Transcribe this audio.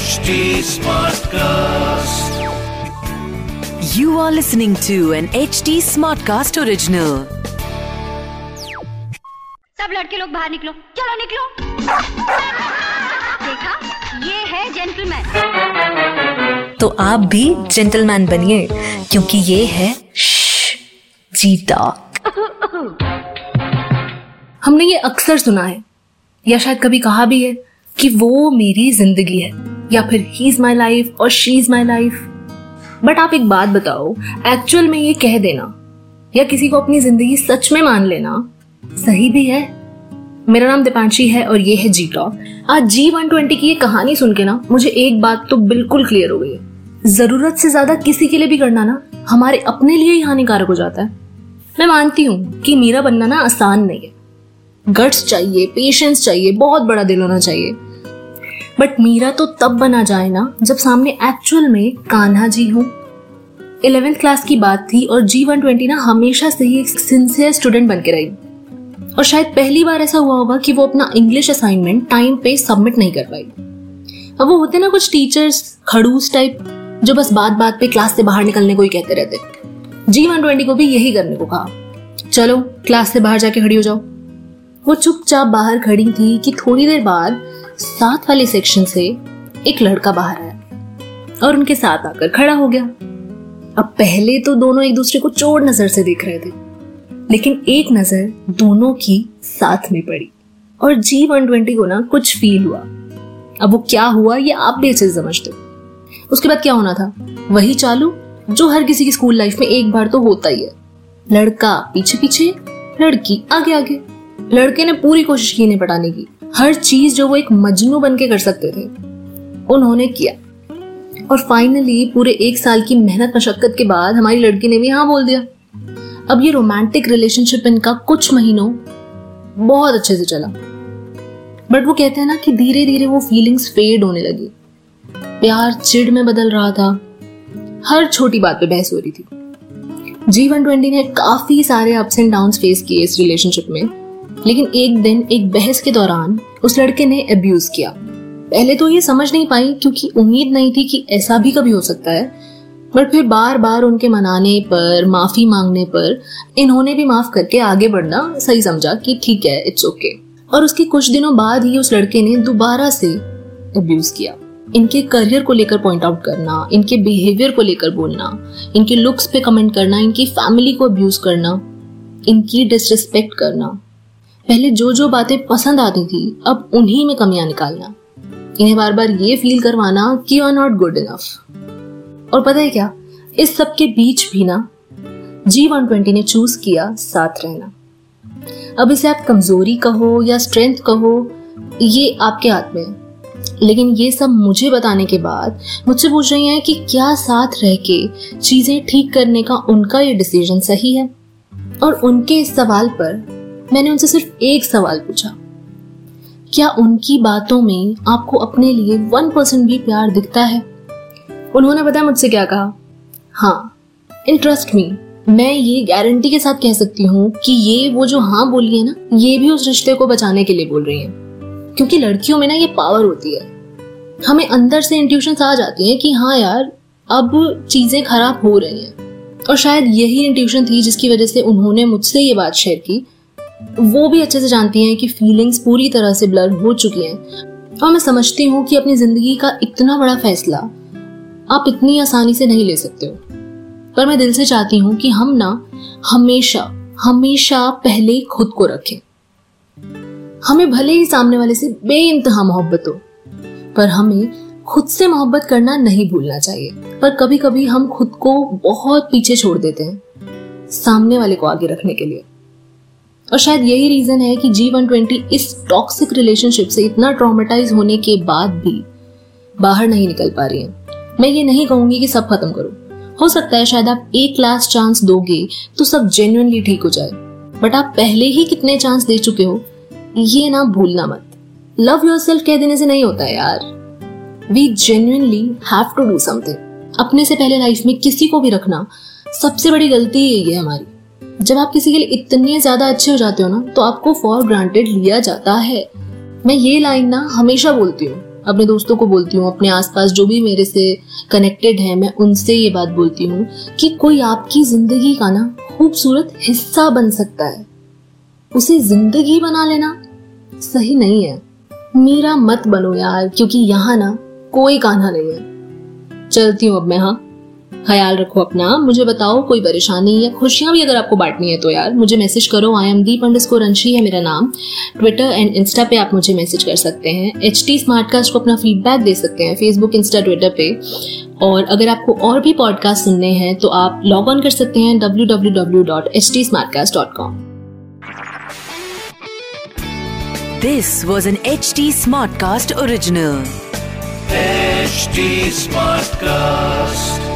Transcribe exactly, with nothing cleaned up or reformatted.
H T Smartcast. You are listening to an H T Smartcast original. सब लड़के लोग बाहर निकलो, चलो निकलो. देखा, ये है जेंटलमैन. तो आप भी जेंटलमैन बनिए, क्योंकि ये है जीता. हमने ये अक्सर सुना है, या शायद कभी कहा भी है कि वो मेरी जिंदगी है, या फिर ही इज माई लाइफ और she is my life. But आप एक बात बताओ, एक्चुअल में ये कह देना या किसी को अपनी जिंदगी सच में मान लेना सही भी है? मेरा नाम दीपांशी है और ये है जी टॉक. आज जी वन ट्वेंटी की ये कहानी सुन के ना मुझे एक बात तो बिल्कुल क्लियर हो गई है, जरूरत से ज्यादा किसी के लिए भी करना ना हमारे अपने लिए ही हानिकारक हो जाता है. मैं मानती हूँ कि मेरा बनना ना आसान नहीं है, गट्स चाहिए, पेशेंस चाहिए, बहुत बड़ा दिल होना चाहिए. बट मीरा तो तब बना जाए ना जब सामने एक्चुअल में कान्हा जी हूं. इलेवेंथ क्लास की बात थी और जी वन ट्वेंटी ना हमेशा से ही एक सिंसियर स्टूडेंट बन के रही, और शायद पहली बार ऐसा हुआ होगा कि वो अपना इंग्लिश असाइनमेंट टाइम पे सबमिट नहीं कर पाई. अब वो होते ना कुछ टीचर्स खड़ूस टाइप जो बस बात बात पे क्लास से बाहर निकलने को ही कहते रहते. जी वन ट्वेंटी को भी यही करने को कहा, चलो क्लास से बाहर जाके खड़ी हो जाओ. वो चुपचाप बाहर खड़ी थी कि थोड़ी देर बाद साथ वाले सेक्शन से एक लड़का बाहर आया और उनके साथ आकर खड़ा हो गया. अब पहले तो दोनों एक दूसरे को चोर नजर से देख रहे थे, लेकिन एक नजर दोनों की साथ में पड़ी और जी वन ट्वेंटी को ना कुछ फील हुआ. अब वो क्या हुआ ये आप भी अच्छे से समझते हो. उसके बाद क्या होना था, वही चालू जो हर किसी की स्कूल लाइफ में एक बार तो होता ही है. लड़का पीछे पीछे, लड़की आगे आगे. लड़के ने पूरी कोशिश की इन्हें पटाने की, हर चीज जो वो एक मजनू बन के कर सकते थे उन्होंने किया. और फाइनली पूरे एक साल की मेहनत मशक्कत के बाद हमारी लड़की ने भी हाँ बोल दिया. अब ये रोमांटिक रिलेशनशिप इनका कुछ महीनों बहुत अच्छे से चला. बट वो कहते हैं ना कि धीरे धीरे वो फीलिंग्स फेड होने लगी, प्यार चिढ़ में बदल रहा था, हर छोटी बात पे बहस हो रही थी. जी वन ट्वेंटी ने काफी सारे अप्स एंड डाउन फेस किए इस रिलेशनशिप में, लेकिन एक दिन एक बहस के दौरान उस लड़के ने अब्यूज किया. पहले तो ये समझ नहीं पाई क्योंकि उम्मीद नहीं थी कि ऐसा भी कभी हो सकता है, बट फिर बार बार उनके मनाने पर, माफी मांगने पर इन्होंने भी माफ करके आगे बढ़ना सही समझा कि ठीक है, इट्स ओके. और उसके कुछ दिनों बाद ही उस लड़के ने दोबारा से अब्यूज किया. इनके करियर को लेकर पॉइंट आउट करना, इनके बिहेवियर को लेकर बोलना, इनके लुक्स पे कमेंट करना, इनकी फैमिली को अब्यूज करना, इनकी डिसरिस्पेक्ट करना. पहले जो जो बातें पसंद आती थी अब उन्हीं में कमियां निकालना, इन्हें बार बार ये फील करवाना कि you are not good enough. और पता है क्या, इस सब के बीच भी ना जी वन ट्वेंटी ने चूज किया साथ रहना. अब इसे आप कमजोरी कहो या स्ट्रेंथ कहो, ये आपके हाथ में है. लेकिन ये सब मुझे बताने के बाद मुझसे पूछ रही हैं कि क्या साथ रह के चीजें ठीक करने का उनका ये डिसीजन सही है. और उनके इस सवाल पर मैंने उनसे सिर्फ एक सवाल पूछा, क्या उनकी बातों में आपको अपने लिए वन परसेंट भी प्यार दिखता है? उन्होंने पता मुझसे क्या कहा, हाँ. And trust me, मैं ये गारंटी के साथ कह सकती हूँ कि ये वो जो हाँ बोली है ना, ये भी उस रिश्ते को बचाने के लिए बोल रही है. क्योंकि लड़कियों में ना ये पावर होती है, हमें अंदर से इंट्यूशंस आ जाती है कि हाँ यार अब चीजें खराब हो रही है. और शायद यही इंट्यूशन थी जिसकी वजह से उन्होंने मुझसे ये बात शेयर की. वो भी अच्छे से जानती हैं कि फीलिंग्स पूरी तरह से ब्लर हो चुकी हैं, और मैं समझती हूँ कि अपनी जिंदगी का इतना बड़ा फैसला आप इतनी आसानी से नहीं ले सकते हो. पर मैं दिल से चाहती हूँ कि हम ना हमेशा हमेशा पहले खुद को रखें. हमें भले ही सामने वाले से बेइंतहा मोहब्बत हो, पर हमें खुद से मोहब्बत करना नहीं भूलना चाहिए. पर कभी कभी हम खुद को बहुत पीछे छोड़ देते हैं सामने वाले को आगे रखने के लिए. और शायद यही रीजन है कि जी वन ट्वेंटी इस टॉक्सिक रिलेशनशिप से इतना ट्रॉमेटाइज होने के बाद भी बाहर नहीं निकल पा रही है. मैं ये नहीं कहूंगी कि सब खत्म करो, हो सकता है शायद आप एक लास्ट चांस दोगे तो सब जेन्युइनली ठीक हो जाए. बट आप पहले ही कितने चांस दे चुके हो ये ना भूलना मत. लव योरसेल्फ कह देने से नहीं होता है यार, we genuinely have to do something. अपने से पहले लाइफ में किसी को भी रखना सबसे बड़ी गलती यही है हमारी. जब आप किसी के लिए इतने ज्यादा अच्छे हो जाते हो ना, तो आपको फॉर ग्रांटेड लिया जाता है. मैं ये लाइन ना हमेशा बोलती हूँ अपने दोस्तों को बोलती हूँ, अपने आसपास जो भी मेरे से कनेक्टेड है मैं उनसे ये बात बोलती हूँ कि कोई आपकी जिंदगी का ना खूबसूरत हिस्सा बन सकता है, उसे जिंदगी बना लेना सही नहीं है। मेरा मत बनो यार, क्योंकि यहाँ ना कोई कान्हा नहीं है। चलती हूँ अब मैं, हाँ ख्याल रखो अपना। मुझे बताओ कोई परेशानी या खुशियां भी अगर आपको बांटनी है तो यार मुझे मैसेज करो। आई एम दीप अंडरस्कोर अंशी है मेरा नाम। ट्विटर एंड इंस्टा पे आप मुझे मैसेज कर सकते हैं। एच टी स्मार्टकास्ट को अपना फीडबैक दे सकते हैं फेसबुक, इंस्टा, ट्विटर पे। और अगर आपको और भी पॉडकास्ट सुनने हैं तो आप लॉग ऑन कर सकते हैं W W W dot H T smartcast dot com. This was an H T Smartcast original. H T Smartcast.